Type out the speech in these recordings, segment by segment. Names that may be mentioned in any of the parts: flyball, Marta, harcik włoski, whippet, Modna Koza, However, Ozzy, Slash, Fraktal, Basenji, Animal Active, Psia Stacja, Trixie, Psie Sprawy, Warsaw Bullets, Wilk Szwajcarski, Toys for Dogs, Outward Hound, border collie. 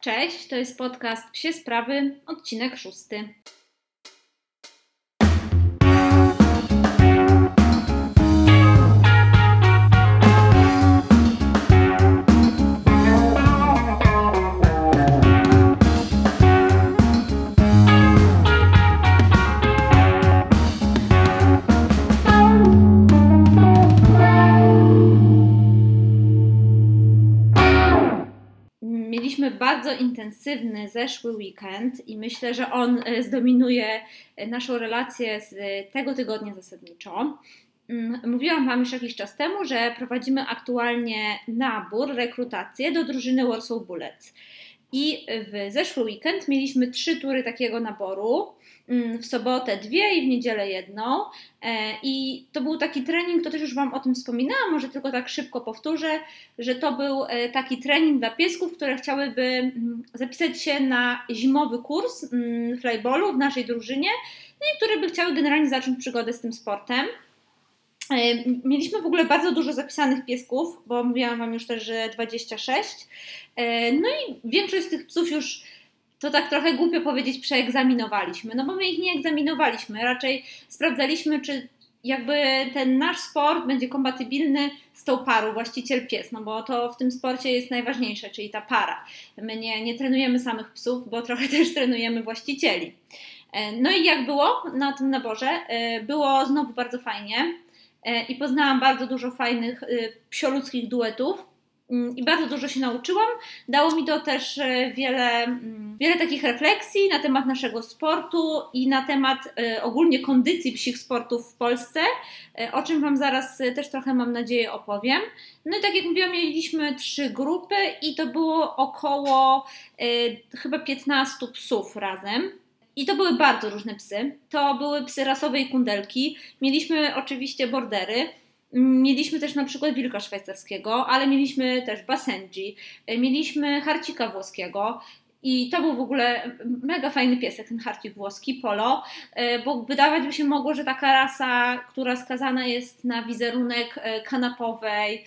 Cześć, to jest podcast Psie Sprawy, odcinek 6. Bardzo intensywny zeszły weekend i myślę, że on zdominuje naszą relację z tego tygodnia zasadniczo. Mówiłam Wam już jakiś czas temu, że prowadzimy aktualnie nabór, rekrutację do drużyny Warsaw Bullets. I w zeszły weekend mieliśmy 3 tury takiego naboru, w sobotę 2 i w niedzielę 1. I to był taki trening, to też już Wam o tym wspominałam, może tylko tak szybko powtórzę, że to był taki trening dla piesków, które chciałyby zapisać się na zimowy kurs flyballu w naszej drużynie, no i które by chciały generalnie zacząć przygodę z tym sportem. Mieliśmy w ogóle bardzo dużo zapisanych piesków, bo mówiłam Wam już też, że 26. No i większość z tych psów już, to tak trochę głupio powiedzieć, przeegzaminowaliśmy. No bo my ich nie egzaminowaliśmy, raczej sprawdzaliśmy, czy jakby ten nasz sport będzie kompatybilny z tą parą właściciel-pies, no bo to w tym sporcie jest najważniejsze, czyli ta para. My nie trenujemy samych psów, bo trochę też trenujemy właścicieli. No i jak było na tym naborze? Było znowu bardzo fajnie. I poznałam bardzo dużo fajnych psioludzkich duetów i bardzo dużo się nauczyłam. Dało mi to też wiele takich refleksji na temat naszego sportu i na temat ogólnie kondycji psich sportów w Polsce, o czym Wam zaraz też trochę, mam nadzieję, opowiem. No i tak jak mówiłam, mieliśmy 3 grupy i to było około chyba 15 psów razem. I to były bardzo różne psy. To były psy rasowe i kundelki. Mieliśmy oczywiście bordery. Mieliśmy też na przykład wilka szwajcarskiego, ale mieliśmy też basenji. Mieliśmy harcika włoskiego. I to był w ogóle mega fajny piesek, ten harcik włoski, Polo, bo wydawać by się mogło, że taka rasa, która skazana jest na wizerunek kanapowej,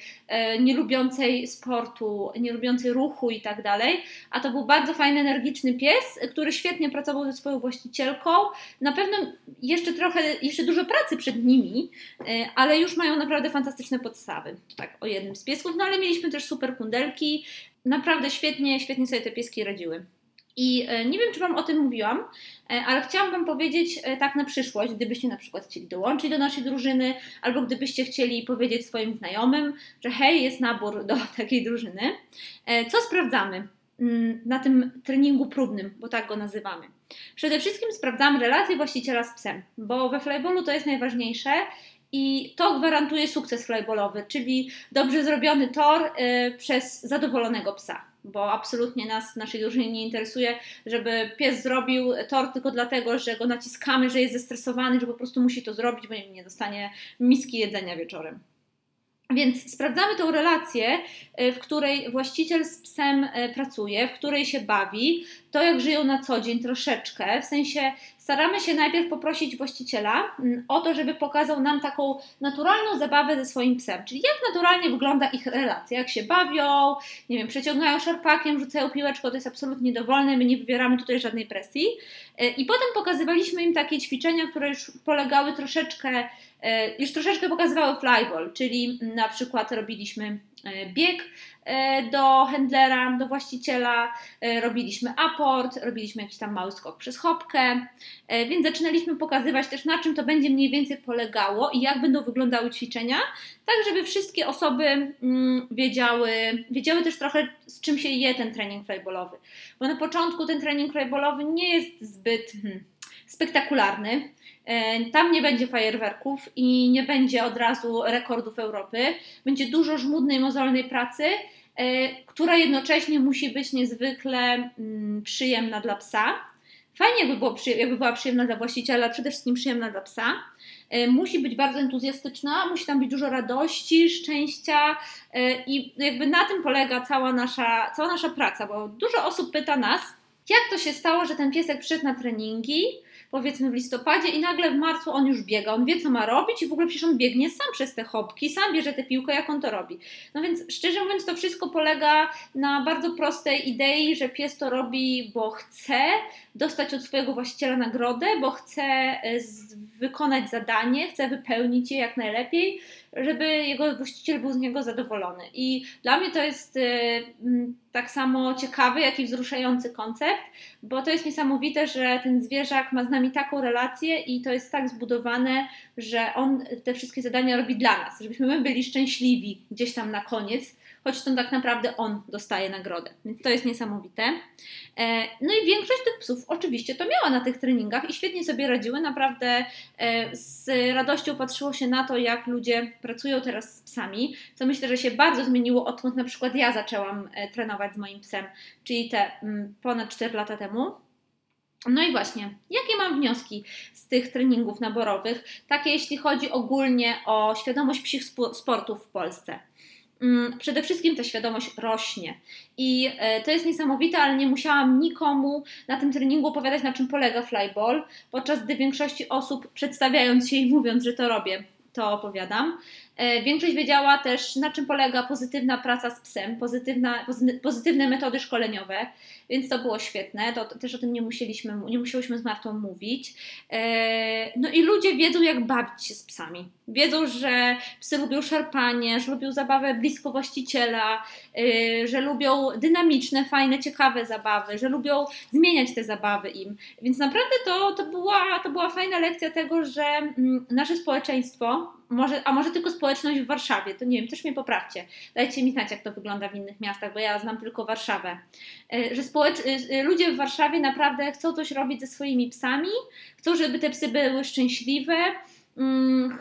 nielubiącej sportu, nielubiącej ruchu i tak dalej, a to był bardzo fajny, energiczny pies, który świetnie pracował ze swoją właścicielką. Na pewno jeszcze dużo pracy przed nimi, ale już mają naprawdę fantastyczne podstawy. To tak o jednym z piesków, no ale mieliśmy też super kundelki. Naprawdę świetnie sobie te pieski radziły. I nie wiem, czy Wam o tym mówiłam, ale chciałam Wam powiedzieć tak na przyszłość, gdybyście na przykład chcieli dołączyć do naszej drużyny, albo gdybyście chcieli powiedzieć swoim znajomym, że hej, jest nabór do takiej drużyny. Co sprawdzamy na tym treningu próbnym, bo tak go nazywamy? Przede wszystkim sprawdzamy relację właściciela z psem, bo we flyballu to jest najważniejsze. I to gwarantuje sukces flyballowy, czyli dobrze zrobiony tor przez zadowolonego psa, bo absolutnie nas w naszej drużynie nie interesuje, żeby pies zrobił tor tylko dlatego, że go naciskamy, że jest zestresowany, że po prostu musi to zrobić, bo nie dostanie miski jedzenia wieczorem. Więc sprawdzamy tą relację, w której właściciel z psem pracuje, w której się bawi, to jak żyją na co dzień troszeczkę, w sensie staramy się najpierw poprosić właściciela o to, żeby pokazał nam taką naturalną zabawę ze swoim psem, czyli jak naturalnie wygląda ich relacja, jak się bawią, nie wiem, przeciągają szarpakiem, rzucają piłeczką, to jest absolutnie dowolne, my nie wywieramy tutaj żadnej presji. I potem pokazywaliśmy im takie ćwiczenia, które już polegały troszeczkę, pokazywały flyball, czyli na przykład robiliśmy bieg do handlera, do właściciela, robiliśmy aport, robiliśmy jakiś tam mały skok przez hopkę, więc zaczynaliśmy pokazywać też, na czym to będzie mniej więcej polegało i jak będą wyglądały ćwiczenia, tak żeby wszystkie osoby wiedziały też trochę, z czym się je ten trening flyballowy, bo na początku ten trening flyballowy nie jest zbyt spektakularny. Tam nie będzie fajerwerków i nie będzie od razu rekordów Europy. Będzie dużo żmudnej, mozolnej pracy, która jednocześnie musi być niezwykle przyjemna dla psa. Fajnie jakby była przyjemna dla właściciela, ale przede wszystkim przyjemna dla psa. Musi być bardzo entuzjastyczna, musi tam być dużo radości, szczęścia i jakby na tym polega cała nasza praca, bo dużo osób pyta nas, Jak to się stało, że ten piesek przyszedł na treningi, powiedzmy w listopadzie, i nagle w marcu on już biega, on wie co ma robić i w ogóle przecież on biegnie sam przez te hopki, sam bierze tę piłkę, jak on to robi. No więc szczerze mówiąc to wszystko polega na bardzo prostej idei, że pies to robi, bo chce dostać od swojego właściciela nagrodę, bo chce wykonać zadanie, chce wypełnić je jak najlepiej, żeby jego właściciel był z niego zadowolony. I dla mnie to jest tak samo ciekawy, jak i wzruszający koncept, bo to jest niesamowite, że ten zwierzak ma z nami taką relację i to jest tak zbudowane, że on te wszystkie zadania robi dla nas, żebyśmy my byli szczęśliwi gdzieś tam na koniec, choć to tak naprawdę on dostaje nagrodę. Więc to jest niesamowite. No i większość tych psów oczywiście to miała na tych treningach i świetnie sobie radziły. Naprawdę z radością patrzyło się na to, jak ludzie pracują teraz z psami, co myślę, że się bardzo zmieniło, odkąd na przykład ja zaczęłam trenować z moim psem, czyli te ponad 4 lata temu. No i właśnie, jakie mam wnioski z tych treningów naborowych? Takie jeśli chodzi ogólnie o świadomość psich sportów w Polsce. Przede wszystkim ta świadomość rośnie i to jest niesamowite, ale nie musiałam nikomu na tym treningu opowiadać, na czym polega flyball, podczas gdy większości osób, przedstawiając się i mówiąc, że to robię, to opowiadam. Większość wiedziała też, na czym polega pozytywna praca z psem, pozytywne metody szkoleniowe, więc to było świetne, to też o tym nie musiałyśmy z Martą mówić. No i ludzie wiedzą, jak bawić się z psami. Wiedzą, że psy lubią szarpanie, że lubią zabawę blisko właściciela, że lubią dynamiczne, fajne, ciekawe zabawy, że lubią zmieniać te zabawy im. Więc naprawdę to była fajna lekcja tego, że nasze społeczeństwo, może tylko społeczność w Warszawie, to nie wiem, też mnie poprawcie, dajcie mi znać, jak to wygląda w innych miastach, bo ja znam tylko Warszawę, że ludzie w Warszawie naprawdę chcą coś robić ze swoimi psami, chcą, żeby te psy były szczęśliwe,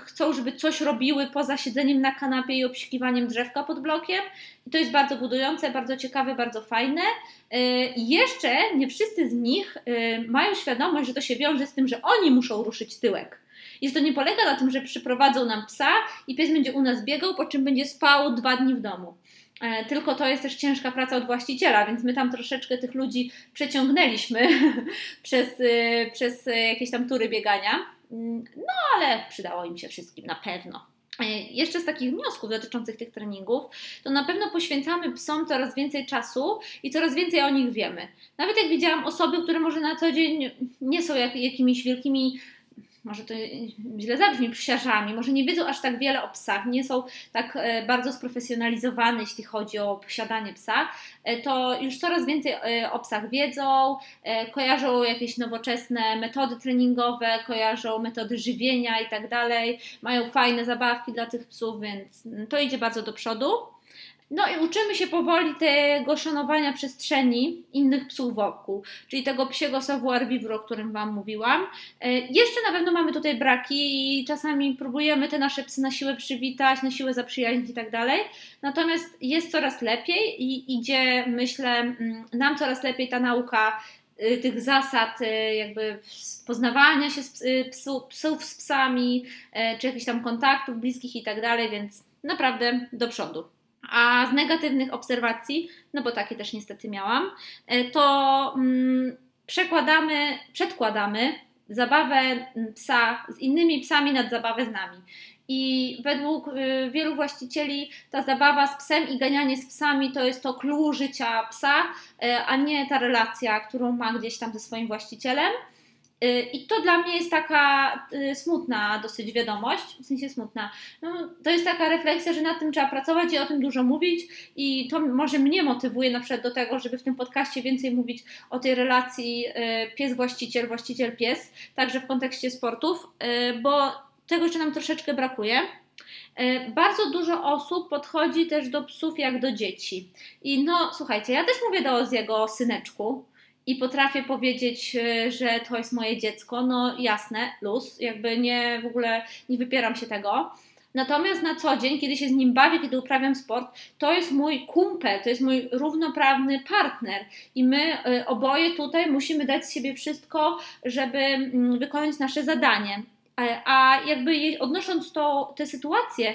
chcą, żeby coś robiły poza siedzeniem na kanapie i obsikiwaniem drzewka pod blokiem. I to jest bardzo budujące, bardzo ciekawe, bardzo fajne. I jeszcze nie wszyscy z nich mają świadomość, że to się wiąże z tym, że oni muszą ruszyć tyłek. I że to nie polega na tym, że przyprowadzą nam psa i pies będzie u nas biegał, po czym będzie spał 2 dni w domu. Tylko to jest też ciężka praca od właściciela, więc my tam troszeczkę tych ludzi przeciągnęliśmy przez jakieś tam tury biegania. No ale przydało im się wszystkim, na pewno. Jeszcze z takich wniosków dotyczących tych treningów, to na pewno poświęcamy psom coraz więcej czasu i coraz więcej o nich wiemy. Nawet jak widziałam osoby, które może na co dzień nie są jakimiś wielkimi, może to źle zabrzmi, psiarzami, może nie wiedzą aż tak wiele o psach, nie są tak bardzo sprofesjonalizowane, jeśli chodzi o posiadanie psa, to już coraz więcej o psach wiedzą, kojarzą jakieś nowoczesne metody treningowe, kojarzą metody żywienia i tak dalej, mają fajne zabawki dla tych psów, więc to idzie bardzo do przodu. No i uczymy się powoli tego szanowania przestrzeni innych psów wokół, czyli tego psiego savoir vivre, o którym Wam mówiłam. Jeszcze na pewno mamy tutaj braki i czasami próbujemy te nasze psy na siłę przywitać, na siłę zaprzyjaźnić i tak dalej. Natomiast jest coraz lepiej i idzie, myślę, nam coraz lepiej ta nauka tych zasad jakby poznawania się psów z psami, czy jakichś tam kontaktów bliskich i tak dalej, więc naprawdę do przodu. A z negatywnych obserwacji, no bo takie też niestety miałam, to przedkładamy zabawę psa z innymi psami nad zabawę z nami. I według wielu właścicieli ta zabawa z psem i ganianie z psami to jest to clue życia psa, a nie ta relacja, którą ma gdzieś tam ze swoim właścicielem. I to dla mnie jest taka smutna dosyć wiadomość, w sensie smutna. No, to jest taka refleksja, że nad tym trzeba pracować i o tym dużo mówić i to może mnie motywuje na przykład do tego, żeby w tym podcaście więcej mówić o tej relacji pies-właściciel, właściciel-pies, także w kontekście sportów, bo tego jeszcze nam troszeczkę brakuje. Bardzo dużo osób podchodzi też do psów jak do dzieci. I no słuchajcie, ja też mówię do Ozzy'ego syneczku, i potrafię powiedzieć, że to jest moje dziecko, no jasne, luz, jakby nie, w ogóle nie wypieram się tego. Natomiast na co dzień, kiedy się z nim bawię, kiedy uprawiam sport, to jest mój kumpel, to jest mój równoprawny partner i my oboje tutaj musimy dać z siebie wszystko, żeby wykonać nasze zadanie. A jakby odnosząc tę sytuację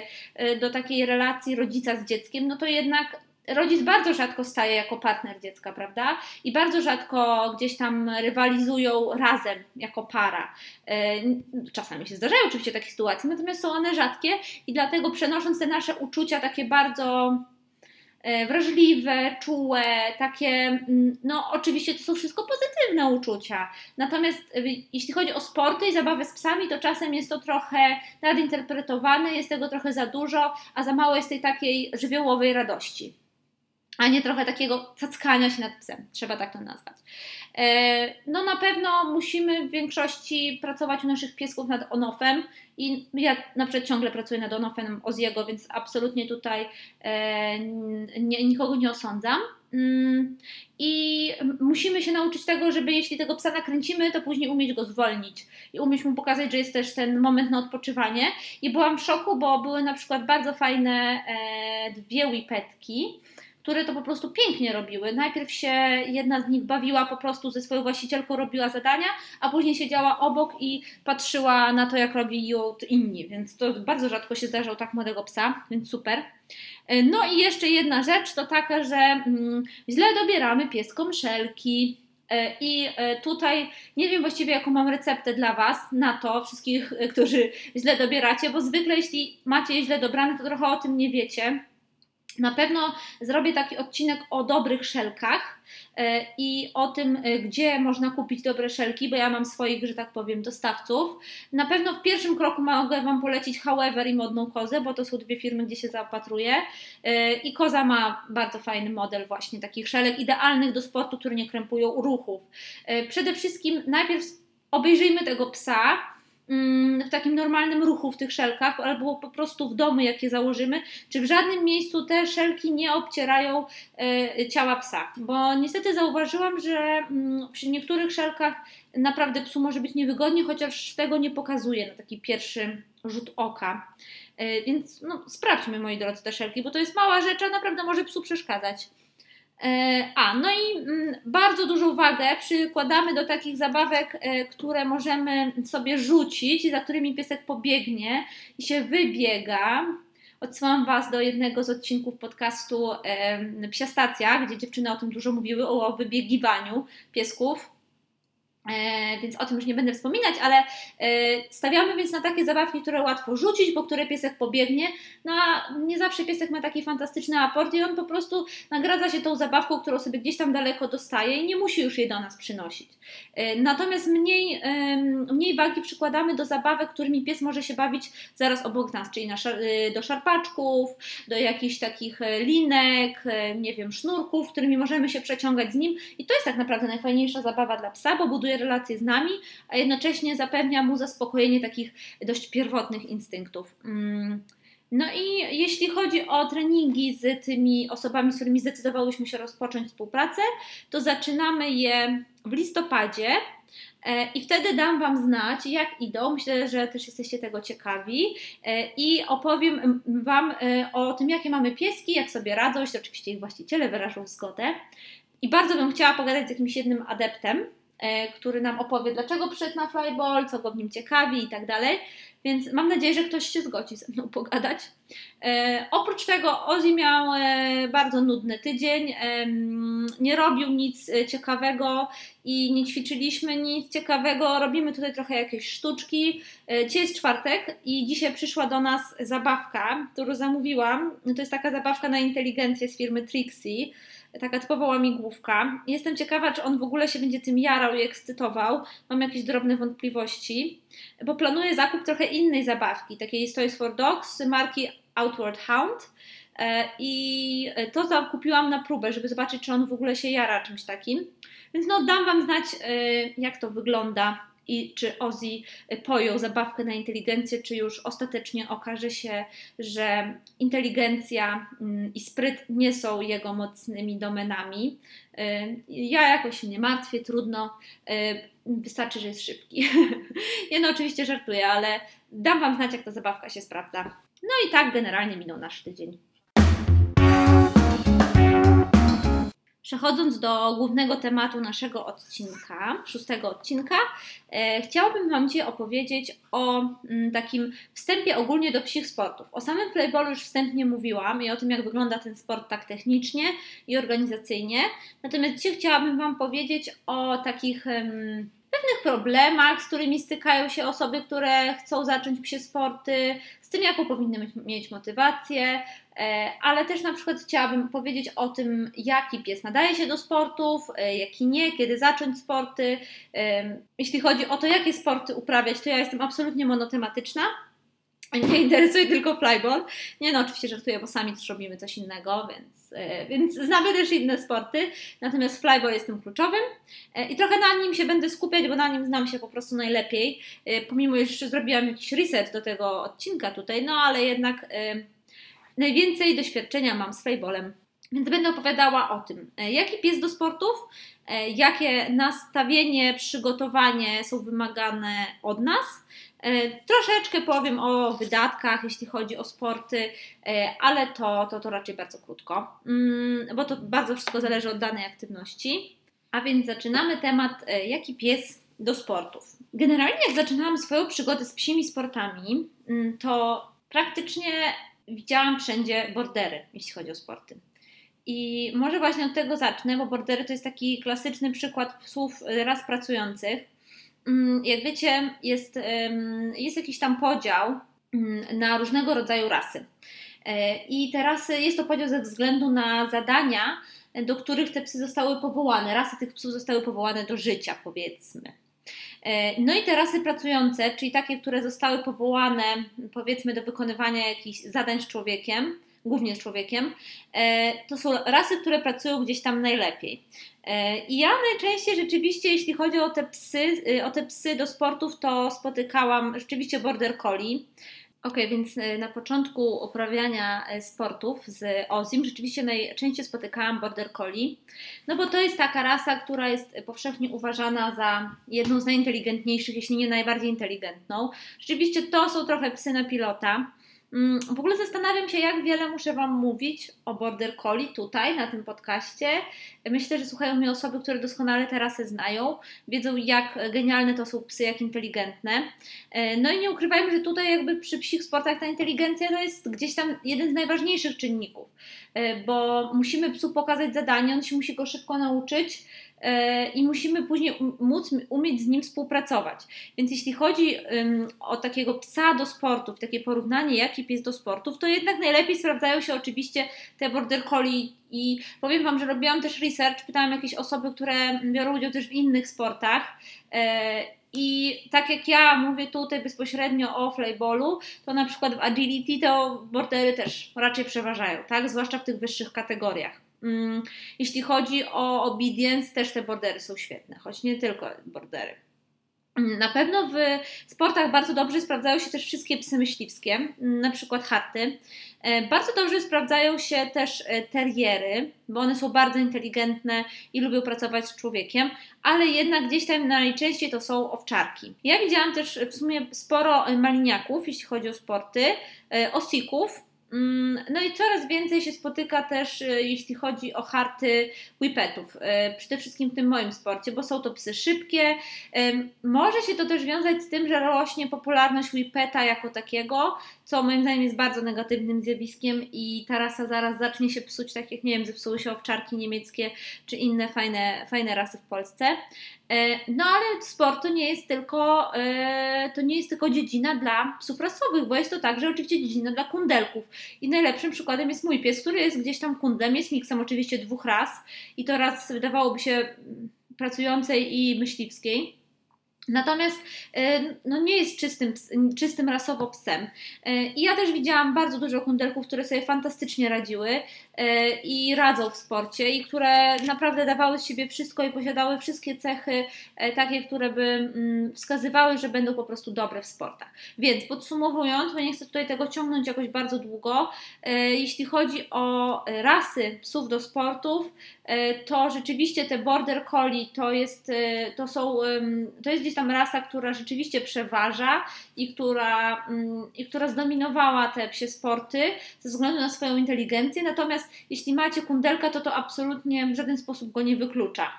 do takiej relacji rodzica z dzieckiem, no to jednak rodzic bardzo rzadko staje jako partner dziecka, prawda? I bardzo rzadko gdzieś tam rywalizują razem jako para. Czasami się zdarzają oczywiście takie sytuacje, natomiast są one rzadkie i dlatego przenosząc te nasze uczucia takie bardzo wrażliwe, czułe, takie, no oczywiście to są wszystko pozytywne uczucia. Natomiast jeśli chodzi o sporty i zabawę z psami, to czasem jest to trochę nadinterpretowane, jest tego trochę za dużo, a za mało jest tej takiej żywiołowej radości. A nie trochę takiego cackania się nad psem, trzeba tak to nazwać. No na pewno musimy w większości pracować u naszych piesków nad on-offem i ja na przykład ciągle pracuję nad on-offem Ozzy'ego, więc absolutnie tutaj nikogo nie osądzam. I musimy się nauczyć tego, żeby jeśli tego psa nakręcimy, to później umieć go zwolnić i umieć mu pokazać, że jest też ten moment na odpoczywanie. I byłam w szoku, bo były na przykład bardzo fajne dwie łipetki, które to po prostu pięknie robiły. Najpierw się jedna z nich bawiła po prostu ze swoją właścicielką, robiła zadania, a później siedziała obok i patrzyła na to, jak robi ją inni, więc to bardzo rzadko się zdarza u tak młodego psa, więc super. No i jeszcze jedna rzecz to taka, że źle dobieramy pieskom szelki. I tutaj nie wiem właściwie jaką mam receptę dla Was na to, wszystkich, którzy źle dobieracie, bo zwykle jeśli macie je źle dobrane, to trochę o tym nie wiecie. Na pewno zrobię taki odcinek o dobrych szelkach i o tym, gdzie można kupić dobre szelki, bo ja mam swoich, że tak powiem, dostawców. Na pewno w pierwszym kroku mogę Wam polecić However i Modną Kozę, bo to są dwie firmy, gdzie się zaopatruję. I Koza ma bardzo fajny model właśnie takich szelek, idealnych do sportu, które nie krępują ruchów. Przede wszystkim najpierw obejrzyjmy tego psa w takim normalnym ruchu w tych szelkach, albo po prostu w domu, jak je założymy, czy w żadnym miejscu te szelki nie obcierają ciała psa, bo niestety zauważyłam, że przy niektórych szelkach naprawdę psu może być niewygodnie, chociaż tego nie pokazuje na taki pierwszy rzut oka. Więc no, sprawdźmy, moi drodzy, te szelki, bo to jest mała rzecz, a naprawdę może psu przeszkadzać. No i bardzo dużą wagę przykładamy do takich zabawek, które możemy sobie rzucić i za którymi piesek pobiegnie i się wybiega. Odsyłam Was do jednego z odcinków podcastu Psia Stacja, gdzie dziewczyny o tym dużo mówiły, o wybiegiwaniu piesków. Więc o tym już nie będę wspominać, ale stawiamy więc na takie zabawki, które łatwo rzucić, po które piesek pobiegnie, no a nie zawsze piesek ma taki fantastyczny aport i on po prostu nagradza się tą zabawką, którą sobie gdzieś tam daleko dostaje i nie musi już jej do nas przynosić. Natomiast mniej wagi przykładamy do zabawek, którymi pies może się bawić zaraz obok nas, czyli do szarpaczków, do jakichś takich linek, nie wiem, sznurków, którymi możemy się przeciągać z nim i to jest tak naprawdę najfajniejsza zabawa dla psa, bo buduje relacje z nami, a jednocześnie zapewnia mu zaspokojenie takich dość pierwotnych instynktów. No i jeśli chodzi o treningi z tymi osobami, z którymi zdecydowałyśmy się rozpocząć współpracę, to zaczynamy je w listopadzie i wtedy dam Wam znać, jak idą. Myślę, że też jesteście tego ciekawi i opowiem Wam o tym, jakie mamy pieski, jak sobie radzą, jeśli oczywiście ich właściciele wyrażą zgodę. I bardzo bym chciała pogadać z jakimś jednym adeptem, który nam opowie, dlaczego przyszedł na flyball, co go w nim ciekawi i tak dalej. Więc mam nadzieję, że ktoś się zgodzi ze mną pogadać. Oprócz tego Ozzy miał bardzo nudny tydzień. Nie robił nic ciekawego i nie ćwiczyliśmy nic ciekawego. Robimy tutaj trochę jakieś sztuczki. Dzisiaj jest czwartek i dzisiaj przyszła do nas zabawka, którą zamówiłam. To jest taka zabawka na inteligencję z firmy Trixie. Taka typowa łamigłówka. Jestem ciekawa, czy on w ogóle się będzie tym jarał i ekscytował. Mam jakieś drobne wątpliwości, bo planuję zakup trochę innej zabawki, takiej z Toys for Dogs marki Outward Hound i to zakupiłam na próbę, żeby zobaczyć, czy on w ogóle się jara czymś takim. Więc no, dam Wam znać, jak to wygląda i czy Ozzy pojął zabawkę na inteligencję, czy już ostatecznie okaże się, że inteligencja i spryt nie są jego mocnymi domenami. Ja jakoś się nie martwię, trudno, wystarczy, że jest szybki. Ja no oczywiście żartuję, ale dam Wam znać, jak ta zabawka się sprawdza. No i tak generalnie minął nasz tydzień. Przechodząc do głównego tematu naszego odcinka, szóstego odcinka, chciałabym Wam dzisiaj opowiedzieć o takim wstępie ogólnie do psich sportów. O samym playballu już wstępnie mówiłam i o tym, jak wygląda ten sport tak technicznie i organizacyjnie. Natomiast dzisiaj chciałabym Wam powiedzieć o takich pewnych problemach, z którymi stykają się osoby, które chcą zacząć psie sporty, z tym, jaką powinny mieć motywację, ale też na przykład chciałabym powiedzieć o tym, jaki pies nadaje się do sportów, jaki nie, kiedy zacząć sporty. Jeśli chodzi o to, jakie sporty uprawiać, to ja jestem absolutnie monotematyczna. Nie interesuje tylko flyball. Nie no, oczywiście żartuję, bo sami też robimy coś innego, więc znamy też inne sporty. Natomiast flyball jest tym kluczowym i trochę na nim się będę skupiać, bo na nim znam się po prostu najlepiej. Pomimo, iż zrobiłam jakiś reset do tego odcinka tutaj, no ale jednak najwięcej doświadczenia mam z flyballem. Więc będę opowiadała o tym, jaki pies do sportów, jakie nastawienie, przygotowanie są wymagane od nas. Troszeczkę powiem o wydatkach, jeśli chodzi o sporty, ale to raczej bardzo krótko, bo to bardzo wszystko zależy od danej aktywności. A więc zaczynamy temat, jaki pies do sportów. Generalnie jak zaczynałam swoją przygodę z psimi sportami, to praktycznie widziałam wszędzie bordery, jeśli chodzi o sporty. I może właśnie od tego zacznę, bo bordery to jest taki klasyczny przykład psów ras pracujących. Jak wiecie, jest jakiś tam podział na różnego rodzaju rasy. I te rasy, jest to podział ze względu na zadania, do których te psy zostały powołane. Rasy tych psów zostały powołane do życia, powiedzmy. No i te rasy pracujące, czyli takie, które zostały powołane, powiedzmy, do wykonywania jakichś zadań z człowiekiem, głównie z człowiekiem, to są rasy, które pracują gdzieś tam najlepiej. I ja najczęściej rzeczywiście, jeśli chodzi o te psy do sportów, to spotykałam rzeczywiście border collie. Okej, więc na początku uprawiania sportów z Ozzym rzeczywiście najczęściej spotykałam border collie, no bo to jest taka rasa, która jest powszechnie uważana za jedną z najinteligentniejszych, jeśli nie najbardziej inteligentną. Rzeczywiście to są trochę psy na pilota. W ogóle zastanawiam się, jak wiele muszę Wam mówić o border collie tutaj, na tym podcaście. Myślę, że słuchają mnie osoby, które doskonale te rasy znają, wiedzą, jak genialne to są psy, jak inteligentne. No i nie ukrywajmy, że tutaj jakby przy psich sportach ta inteligencja to jest gdzieś tam jeden z najważniejszych czynników, bo musimy psu pokazać zadanie, on się musi go szybko nauczyć i musimy później umieć z nim współpracować. Więc jeśli chodzi o takiego psa do sportów, takie porównanie, jaki pies do sportów, to jednak najlepiej sprawdzają się oczywiście te border collie. I powiem Wam, że robiłam też research, pytałam jakieś osoby, które biorą udział też w innych sportach i tak jak ja mówię tutaj bezpośrednio o flyballu, to na przykład w agility to bordery też raczej przeważają, tak? Zwłaszcza w tych wyższych kategoriach. Jeśli chodzi o obedience, też te bordery są świetne, choć nie tylko bordery. Na pewno w sportach bardzo dobrze sprawdzają się też wszystkie psy myśliwskie, na przykład harty. Bardzo dobrze sprawdzają się też teriery, bo one są bardzo inteligentne i lubią pracować z człowiekiem, ale jednak gdzieś tam najczęściej to są owczarki. Ja widziałam też w sumie sporo maliniaków, jeśli chodzi o sporty, osików. No i coraz więcej się spotyka też, jeśli chodzi o harty, whippetów, przede wszystkim w tym moim sporcie, bo są to psy szybkie. Może się to też wiązać z tym, że rośnie popularność whippeta jako takiego, co moim zdaniem jest bardzo negatywnym zjawiskiem i ta rasa zaraz zacznie się psuć, tak jak, nie wiem, zepsuły się owczarki niemieckie czy inne fajne rasy w Polsce. No ale sport to nie jest tylko dziedzina dla psów rasowych, bo jest to także oczywiście dziedzina dla kundelków. I najlepszym przykładem jest mój pies, który jest gdzieś tam kundlem, jest miksem oczywiście dwóch ras i to ras wydawałoby się pracującej i myśliwskiej. Natomiast no nie jest czystym rasowo psem. I ja też widziałam bardzo dużo kundelków, które sobie fantastycznie radziły i radzą w sporcie i które naprawdę dawały z siebie wszystko i posiadały wszystkie cechy takie, które by wskazywały, że będą po prostu dobre w sportach. Więc podsumowując, bo nie chcę tutaj tego ciągnąć jakoś bardzo długo, jeśli chodzi o rasy psów do sportów, to rzeczywiście te border collie to jest gdzieś tam rasa, która rzeczywiście przeważa i która zdominowała te psie sporty ze względu na swoją inteligencję, natomiast Natomiast jeśli macie kundelka, to absolutnie w żaden sposób go nie wyklucza.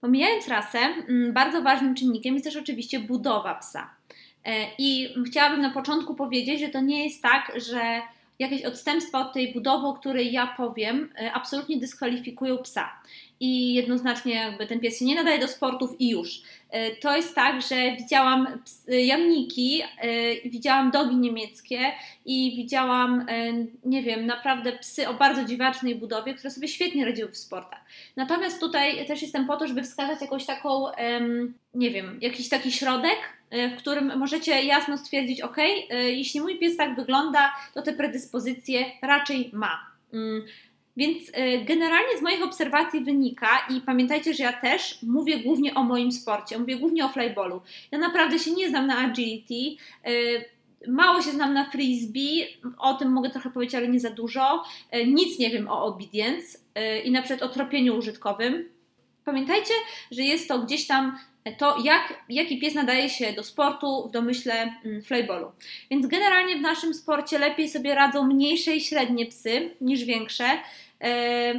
Pomijając rasę, bardzo ważnym czynnikiem jest też oczywiście budowa psa. I chciałabym na początku powiedzieć, że to nie jest tak, że jakieś odstępstwa od tej budowy, o której ja powiem, absolutnie dyskwalifikują psa. I jednoznacznie jakby ten pies się nie nadaje do sportów i już. To jest tak, że widziałam jamniki, widziałam dogi niemieckie i widziałam, nie wiem, naprawdę psy o bardzo dziwacznej budowie, które sobie świetnie radziły w sportach. Natomiast tutaj też jestem po to, żeby wskazać jakąś taką, nie wiem, jakiś taki środek, w którym możecie jasno stwierdzić, ok, jeśli mój pies tak wygląda, to te predyspozycje raczej ma. Więc generalnie z moich obserwacji wynika, i pamiętajcie, że ja też mówię głównie o moim sporcie, mówię głównie o flyballu. Ja naprawdę się nie znam na agility, mało się znam na frisbee, o tym mogę trochę powiedzieć, ale nie za dużo. Nic nie wiem o obedience i na przykład o tropieniu użytkowym. Pamiętajcie, że jest to gdzieś tam to, jaki pies nadaje się do sportu, w domyśle flyballu. Więc generalnie w naszym sporcie lepiej sobie radzą mniejsze i średnie psy niż większe.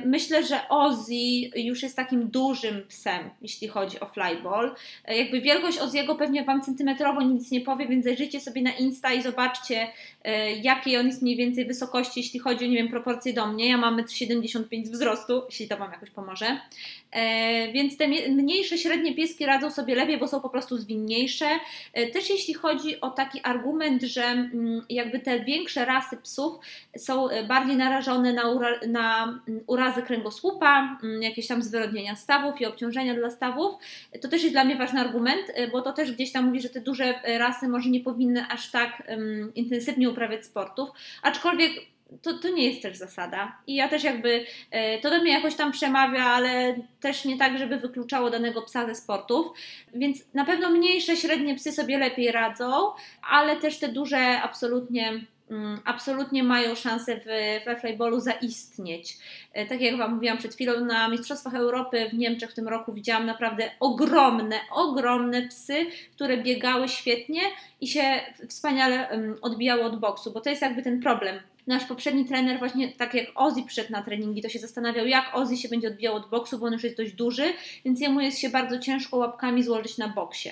Myślę, że Ozzy już jest takim dużym psem, jeśli chodzi o flyball. Jakby wielkość Ozzy'ego pewnie Wam centymetrowo nic nie powie, więc zajrzyjcie sobie na Insta i zobaczcie, jakiej on jest mniej więcej wysokości, jeśli chodzi o, nie wiem, proporcje do mnie. Ja mam 1,75 m wzrostu, jeśli to Wam jakoś pomoże. Więc te mniejsze, średnie pieski radzą sobie lepiej, bo są po prostu zwinniejsze. Też jeśli chodzi o taki argument, że jakby te większe rasy psów są bardziej narażone na urazy kręgosłupa, jakieś tam zwyrodnienia stawów i obciążenia dla stawów. To też jest dla mnie ważny argument, bo to też gdzieś tam mówi, że te duże rasy może nie powinny aż tak intensywnie uprawiać sportów, aczkolwiek to nie jest też zasada. I ja też jakby, to do mnie jakoś tam przemawia, ale też nie tak, żeby wykluczało danego psa ze sportów. Więc na pewno mniejsze, średnie psy sobie lepiej radzą, ale też te duże absolutnie mają szansę we flyballu zaistnieć. Tak jak Wam mówiłam przed chwilą, na Mistrzostwach Europy w Niemczech w tym roku widziałam naprawdę ogromne psy, które biegały świetnie i się wspaniale odbijały od boksu, bo to jest jakby ten problem. Nasz poprzedni trener właśnie, tak jak Ozzy przyszedł na treningi, to się zastanawiał, jak Ozzy się będzie odbijał od boksu, bo on już jest dość duży, więc jemu jest się bardzo ciężko łapkami złożyć na boksie.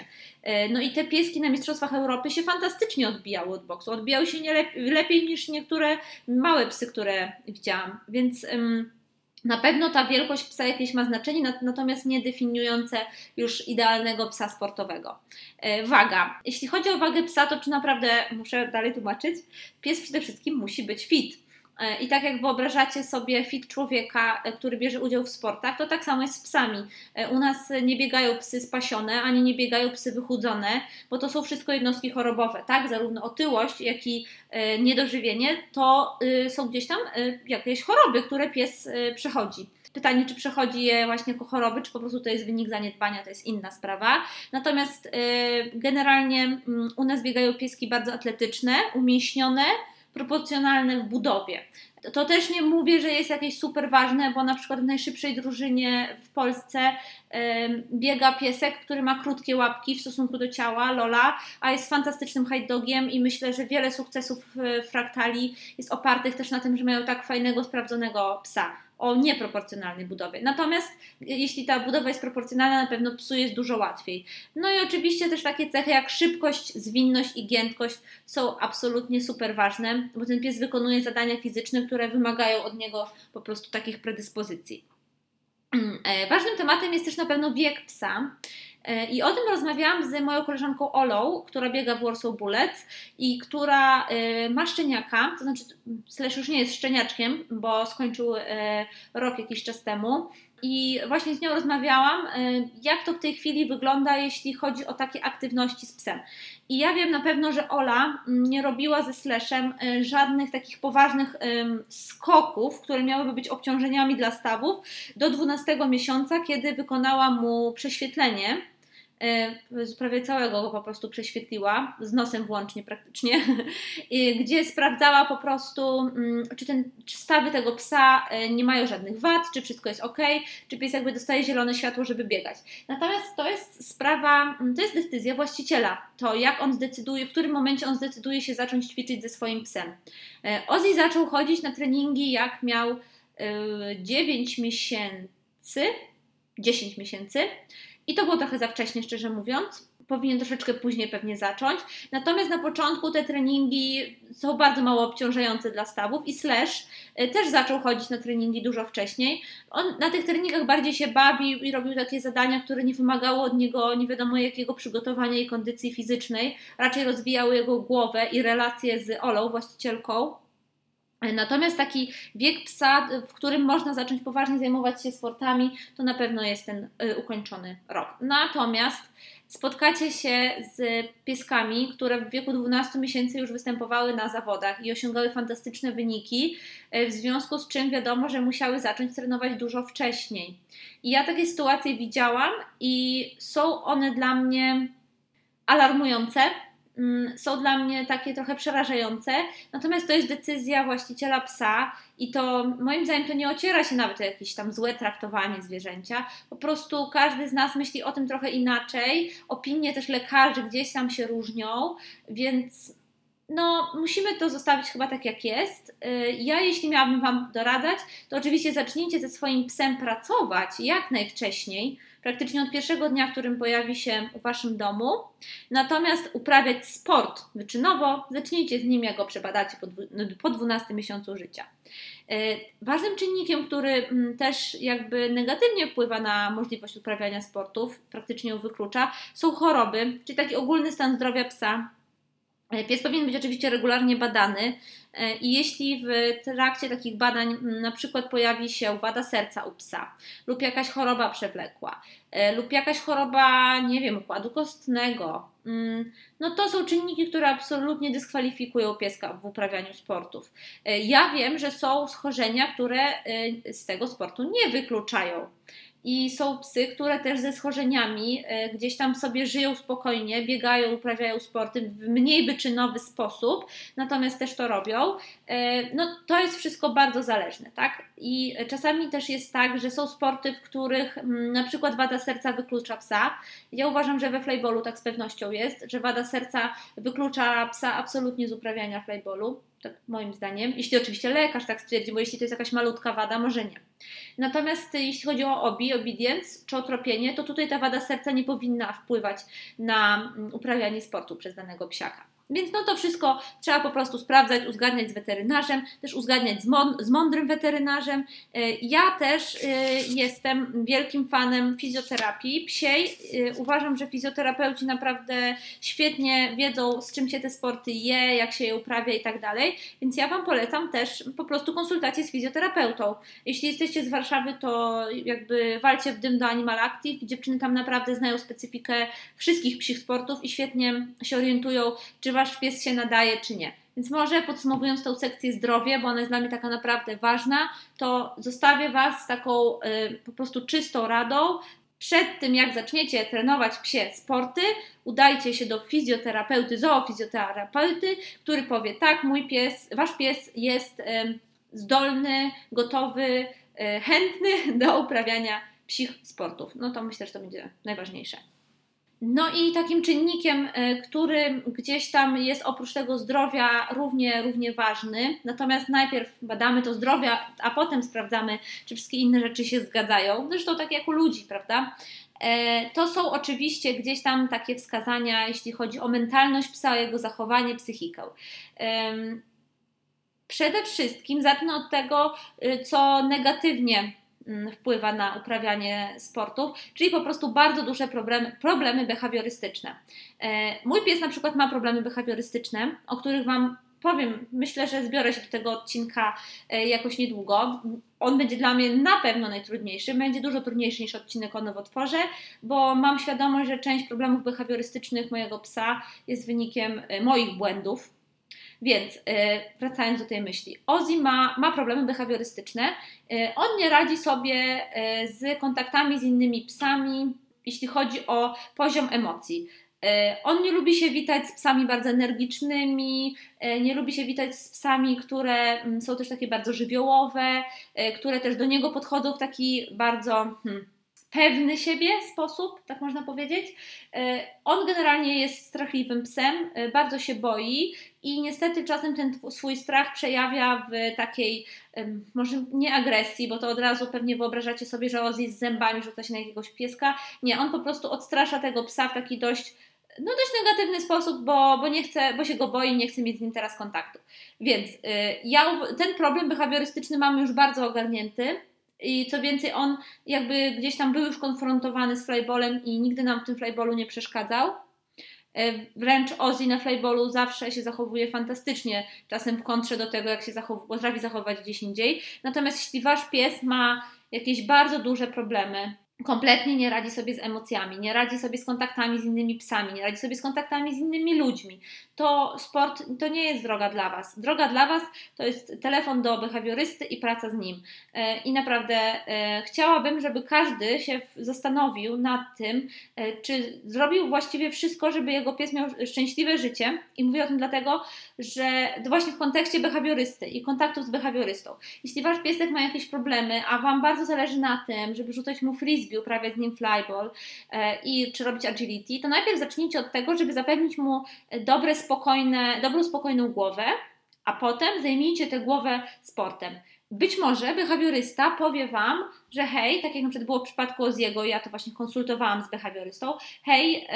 No i te pieski na Mistrzostwach Europy się fantastycznie odbijały od boksu. Odbijały się lepiej niż niektóre małe psy, które widziałam. Więc na pewno ta wielkość psa jakieś ma znaczenie, natomiast nie definiujące już idealnego psa sportowego. Waga. Jeśli chodzi o wagę psa, to czy naprawdę, muszę dalej tłumaczyć, pies przede wszystkim musi być fit. I tak jak wyobrażacie sobie fit człowieka, który bierze udział w sportach, to tak samo jest z psami. U nas nie biegają psy spasione, ani nie biegają psy wychudzone, bo to są wszystko jednostki chorobowe, tak? Zarówno otyłość, jak i niedożywienie to są gdzieś tam jakieś choroby, które pies przechodzi. Pytanie, czy przechodzi je właśnie jako choroby, czy po prostu to jest wynik zaniedbania, to jest inna sprawa. Natomiast generalnie u nas biegają pieski bardzo atletyczne, umięśnione, proporcjonalne w budowie. To też nie mówię, że jest jakieś super ważne, bo na przykład w najszybszej drużynie w Polsce biega piesek, który ma krótkie łapki w stosunku do ciała, Lola, a jest fantastycznym high dogiem i myślę, że wiele sukcesów Fraktali jest opartych też na tym, że mają tak fajnego, sprawdzonego psa o nieproporcjonalnej budowie. Natomiast jeśli ta budowa jest proporcjonalna, na pewno psu jest dużo łatwiej. No i oczywiście też takie cechy jak szybkość, zwinność i giętkość są absolutnie super ważne, bo ten pies wykonuje zadania fizyczne, które wymagają od niego po prostu takich predyspozycji. Ważnym tematem jest też na pewno wiek psa. I o tym rozmawiałam z moją koleżanką Olą, która biega w Warsaw Bullets i która ma szczeniaka, to znaczy Slash już nie jest szczeniaczkiem, bo skończył rok jakiś czas temu. I właśnie z nią rozmawiałam, jak to w tej chwili wygląda, jeśli chodzi o takie aktywności z psem. I ja wiem na pewno, że Ola nie robiła ze Slashem żadnych takich poważnych skoków, które miałyby być obciążeniami dla stawów do 12 miesiąca, kiedy wykonała mu prześwietlenie. Prawie całego go po prostu prześwietliła, z nosem włącznie praktycznie, gdzie sprawdzała po prostu, czy stawy tego psa nie mają żadnych wad, czy wszystko jest ok, czy pies jakby dostaje zielone światło, żeby biegać. Natomiast to jest sprawa, to jest decyzja właściciela, to jak on zdecyduje, w którym momencie on zdecyduje się zacząć ćwiczyć ze swoim psem. Ozzy zaczął chodzić na treningi, jak miał 10 miesięcy i to było trochę za wcześnie, szczerze mówiąc. Powinien troszeczkę później pewnie zacząć. Natomiast na początku te treningi są bardzo mało obciążające dla stawów i Slash też zaczął chodzić na treningi dużo wcześniej. On na tych treningach bardziej się bawił i robił takie zadania, które nie wymagało od niego nie wiadomo jakiego przygotowania i kondycji fizycznej. Raczej rozwijały jego głowę i relacje z Olą, właścicielką. Natomiast taki wiek psa, w którym można zacząć poważnie zajmować się sportami, to na pewno jest ten ukończony rok. Natomiast spotkacie się z pieskami, które w wieku 12 miesięcy już występowały na zawodach i osiągały fantastyczne wyniki, w związku z czym wiadomo, że musiały zacząć trenować dużo wcześniej. I ja takie sytuacje widziałam i są one dla mnie alarmujące, są dla mnie takie trochę przerażające, natomiast to jest decyzja właściciela psa i to moim zdaniem to nie ociera się nawet o jakieś tam złe traktowanie zwierzęcia, po prostu każdy z nas myśli o tym trochę inaczej, opinie też lekarzy gdzieś tam się różnią, więc no musimy to zostawić chyba tak jak jest. Ja jeśli miałabym Wam doradzać, to oczywiście zacznijcie ze swoim psem pracować jak najwcześniej, praktycznie od pierwszego dnia, w którym pojawi się w Waszym domu. Natomiast uprawiać sport wyczynowo zacznijcie z nim, jak go przebadacie po 12 miesiącu życia. Ważnym czynnikiem, który też jakby negatywnie wpływa na możliwość uprawiania sportów, praktycznie ją wyklucza, są choroby, czyli taki ogólny stan zdrowia psa. Pies powinien być oczywiście regularnie badany i jeśli w trakcie takich badań na przykład pojawi się wada serca u psa lub jakaś choroba przewlekła lub jakaś choroba, nie wiem, układu kostnego, no to są czynniki, które absolutnie dyskwalifikują pieska w uprawianiu sportów. Ja wiem, że są schorzenia, które z tego sportu nie wykluczają. I są psy, które też ze schorzeniami gdzieś tam sobie żyją spokojnie, biegają, uprawiają sporty w mniej wyczynowy sposób, natomiast też to robią. No to jest wszystko bardzo zależne, tak? I czasami też jest tak, że są sporty, w których na przykład wada serca wyklucza psa. Ja uważam, że we flyballu tak z pewnością jest, że wada serca wyklucza psa absolutnie z uprawiania flyballu. Tak moim zdaniem, jeśli oczywiście lekarz tak stwierdzi, bo jeśli to jest jakaś malutka wada, może nie. Natomiast jeśli chodzi o obedience czy o tropienie, to tutaj ta wada serca nie powinna wpływać na uprawianie sportu przez danego psiaka. Więc no to wszystko trzeba po prostu sprawdzać, uzgadniać z weterynarzem, też uzgadniać z mądrym weterynarzem. Ja też jestem wielkim fanem fizjoterapii psiej. Uważam, że fizjoterapeuci naprawdę świetnie wiedzą, z czym się te sporty je, jak się je uprawia i tak dalej. Więc ja Wam polecam też po prostu konsultację z fizjoterapeutą. Jeśli jesteście z Warszawy, to jakby walcie w dym do Animal Active. Dziewczyny tam naprawdę znają specyfikę wszystkich psich sportów i świetnie się orientują, czy Wasz pies się nadaje, czy nie. Więc może podsumowując tą sekcję zdrowie, bo ona jest dla mnie taka naprawdę ważna, to zostawię Was z taką po prostu czystą radą. Przed tym, jak zaczniecie trenować psie sporty, udajcie się do fizjoterapeuty, zoofizjoterapeuty, który powie: tak, mój pies, Wasz pies jest zdolny, gotowy, chętny do uprawiania psich sportów. No to myślę, że to będzie najważniejsze. No i takim czynnikiem, który gdzieś tam jest oprócz tego zdrowia równie ważny, natomiast najpierw badamy to zdrowie, a potem sprawdzamy, czy wszystkie inne rzeczy się zgadzają, zresztą tak jak u ludzi, prawda? To są oczywiście gdzieś tam takie wskazania, jeśli chodzi o mentalność psa, o jego zachowanie, psychikę. Przede wszystkim zacznę od tego, co negatywnie wpływa na uprawianie sportów, czyli po prostu bardzo duże problemy behawiorystyczne. Mój pies na przykład ma problemy behawiorystyczne, o których Wam powiem, myślę, że zbiorę się do tego odcinka jakoś niedługo. On będzie dla mnie na pewno najtrudniejszy, będzie dużo trudniejszy niż odcinek o nowotworze, bo mam świadomość, że część problemów behawiorystycznych mojego psa jest wynikiem moich błędów. Więc wracając do tej myśli, Ozzy ma problemy behawiorystyczne, on nie radzi sobie z kontaktami z innymi psami, jeśli chodzi o poziom emocji. On nie lubi się witać z psami bardzo energicznymi, nie lubi się witać z psami, które są też takie bardzo żywiołowe, które też do niego podchodzą w taki bardzo pewny siebie sposób, tak można powiedzieć. On generalnie jest strachliwym psem, bardzo się boi i niestety czasem ten swój strach przejawia w takiej, może nie agresji, bo to od razu pewnie wyobrażacie sobie, że Ozzy z zębami rzuca się na jakiegoś pieska. Nie, on po prostu odstrasza tego psa w taki dość negatywny sposób, bo nie chce, bo się go boi, nie chce mieć z nim teraz kontaktu. Więc ja ten problem behawiorystyczny mam już bardzo ogarnięty i co więcej, on jakby gdzieś tam był już konfrontowany z flyballem i nigdy nam w tym flyballu nie przeszkadzał. Wręcz Ozzy na flyballu zawsze się zachowuje fantastycznie, czasem w kontrze do tego, jak się potrafi zachować gdzieś indziej. Natomiast jeśli wasz pies ma jakieś bardzo duże problemy, kompletnie nie radzi sobie z emocjami, nie radzi sobie z kontaktami z innymi psami, nie radzi sobie z kontaktami z innymi ludźmi, to sport to nie jest droga dla Was. Droga dla Was to jest telefon do behawiorysty i praca z nim. I naprawdę chciałabym, żeby każdy się zastanowił nad tym, czy zrobił właściwie wszystko, żeby jego pies miał szczęśliwe życie. I mówię o tym dlatego, że właśnie w kontekście behawiorysty i kontaktów z behawiorystą. Jeśli Wasz piesek ma jakieś problemy, a Wam bardzo zależy na tym, żeby rzucać mu frisbee, uprawiać z nim flyball i czy robić agility, to najpierw zacznijcie od tego, żeby zapewnić mu dobrą, spokojną głowę, a potem zajmijcie tę głowę sportem. Być może behawiorysta powie Wam, że hej, tak jak na przykład było w przypadku Ozzy'ego, ja to właśnie konsultowałam z behawiorystą, hej,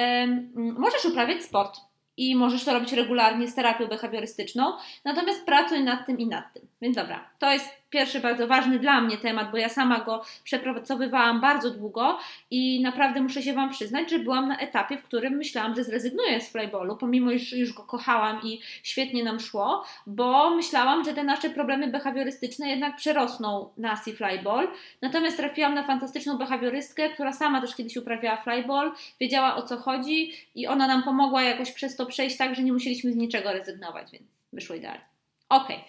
możesz uprawiać sport i możesz to robić regularnie z terapią behawiorystyczną, natomiast pracuj nad tym i nad tym. Więc dobra, to jest pierwszy bardzo ważny dla mnie temat, bo ja sama go przepracowywałam bardzo długo i naprawdę muszę się Wam przyznać, że byłam na etapie, w którym myślałam, że zrezygnuję z flyballu, pomimo że już go kochałam i świetnie nam szło, bo myślałam, że te nasze problemy behawiorystyczne jednak przerosną nas i flyball. Natomiast trafiłam na fantastyczną behawiorystkę, która sama też kiedyś uprawiała flyball, wiedziała o co chodzi i ona nam pomogła jakoś przez to przejść tak, że nie musieliśmy z niczego rezygnować, więc wyszło idealnie. Okej.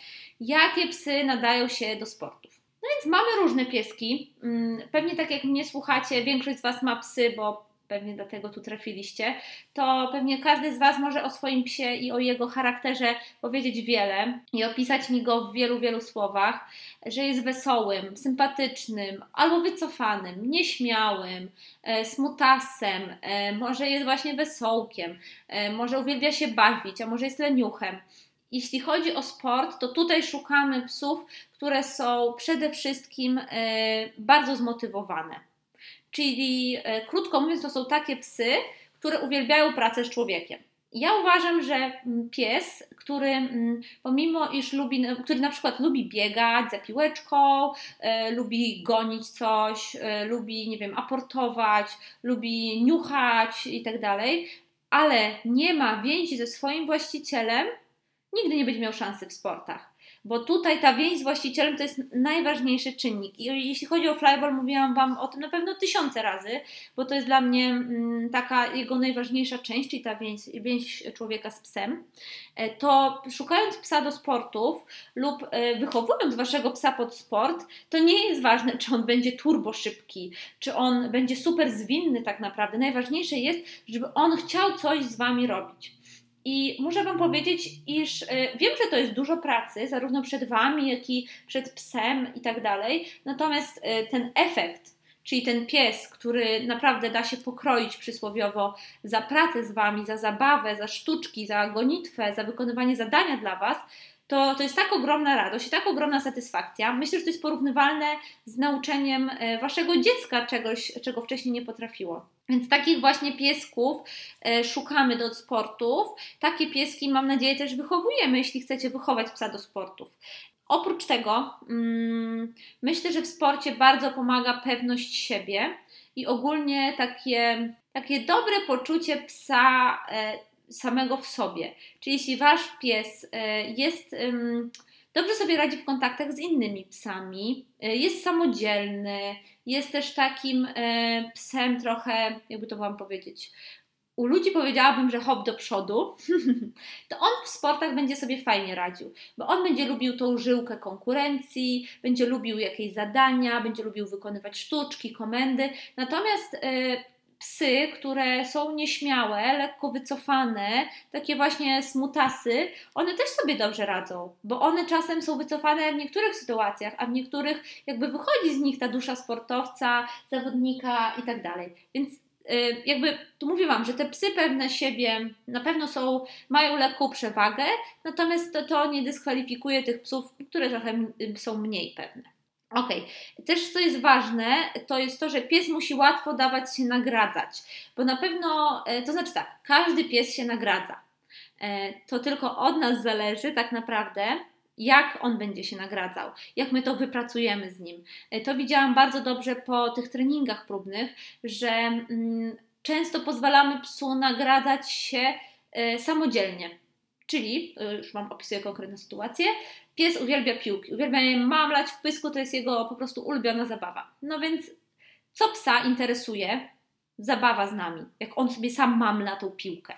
Jakie psy nadają się do sportów? No więc mamy różne pieski. Pewnie tak jak mnie słuchacie, większość z Was ma psy, bo pewnie dlatego tu trafiliście. To pewnie każdy z Was może o swoim psie i o jego charakterze powiedzieć wiele i opisać mi go w wielu, wielu słowach, że jest wesołym, sympatycznym, albo wycofanym, nieśmiałym, smutasem, może jest właśnie wesołkiem, może uwielbia się bawić, a może jest leniuchem. Jeśli chodzi o sport, to tutaj szukamy psów, które są przede wszystkim bardzo zmotywowane. Czyli krótko mówiąc, to są takie psy, które uwielbiają pracę z człowiekiem. Ja uważam, że pies, który na przykład lubi biegać za piłeczką, lubi gonić coś, lubi, nie wiem, aportować, lubi niuchać i tak dalej, ale nie ma więzi ze swoim właścicielem, nigdy nie będzie miał szansy w sportach, bo tutaj ta więź z właścicielem to jest najważniejszy czynnik. I jeśli chodzi o flyball, mówiłam Wam o tym na pewno 1000 razy, bo to jest dla mnie taka jego najważniejsza część, czyli ta więź człowieka z psem. To szukając psa do sportów lub wychowując Waszego psa pod sport, to nie jest ważne, czy on będzie turbo szybki, czy on będzie super zwinny tak naprawdę. Najważniejsze jest, żeby on chciał coś z Wami robić. I muszę Wam powiedzieć, iż wiem, że to jest dużo pracy, zarówno przed Wami, jak i przed psem i tak dalej, natomiast ten efekt, czyli ten pies, który naprawdę da się pokroić przysłowiowo za pracę z Wami, za zabawę, za sztuczki, za gonitwę, za wykonywanie zadania dla Was, to jest tak ogromna radość i tak ogromna satysfakcja. Myślę, że to jest porównywalne z nauczeniem Waszego dziecka czegoś, czego wcześniej nie potrafiło. Więc takich właśnie piesków szukamy do sportów. Takie pieski, mam nadzieję, też wychowujemy, jeśli chcecie wychować psa do sportów. Oprócz tego myślę, że w sporcie bardzo pomaga pewność siebie i ogólnie takie dobre poczucie psa samego w sobie. Czyli jeśli Wasz pies jest... Dobrze sobie radzi w kontaktach z innymi psami, jest samodzielny, jest też takim psem trochę, jakby to Wam powiedzieć, u ludzi powiedziałabym, że hop do przodu, to on w sportach będzie sobie fajnie radził, bo on będzie lubił tą żyłkę konkurencji, będzie lubił jakieś zadania, będzie lubił wykonywać sztuczki, komendy, natomiast psy, które są nieśmiałe, lekko wycofane, takie właśnie smutasy, one też sobie dobrze radzą, bo one czasem są wycofane w niektórych sytuacjach, a w niektórych jakby wychodzi z nich ta dusza sportowca, zawodnika i tak dalej. Więc jakby tu mówię wam, że te psy pewne siebie na pewno są, mają lekką przewagę, natomiast to nie dyskwalifikuje tych psów, które trochę są mniej pewne. Okej. Też co jest ważne, to jest to, że pies musi łatwo dawać się nagradzać, bo na pewno, to znaczy tak, każdy pies się nagradza. To tylko od nas zależy tak naprawdę, jak on będzie się nagradzał, jak my to wypracujemy z nim. To widziałam bardzo dobrze po tych treningach próbnych, że często pozwalamy psu nagradzać się samodzielnie. Czyli, już Wam opisuję konkretną sytuację, pies uwielbia piłki, uwielbia je mamlać w pysku, to jest jego po prostu ulubiona zabawa. No więc co psa interesuje? Zabawa z nami, jak on sobie sam mamla tą piłkę.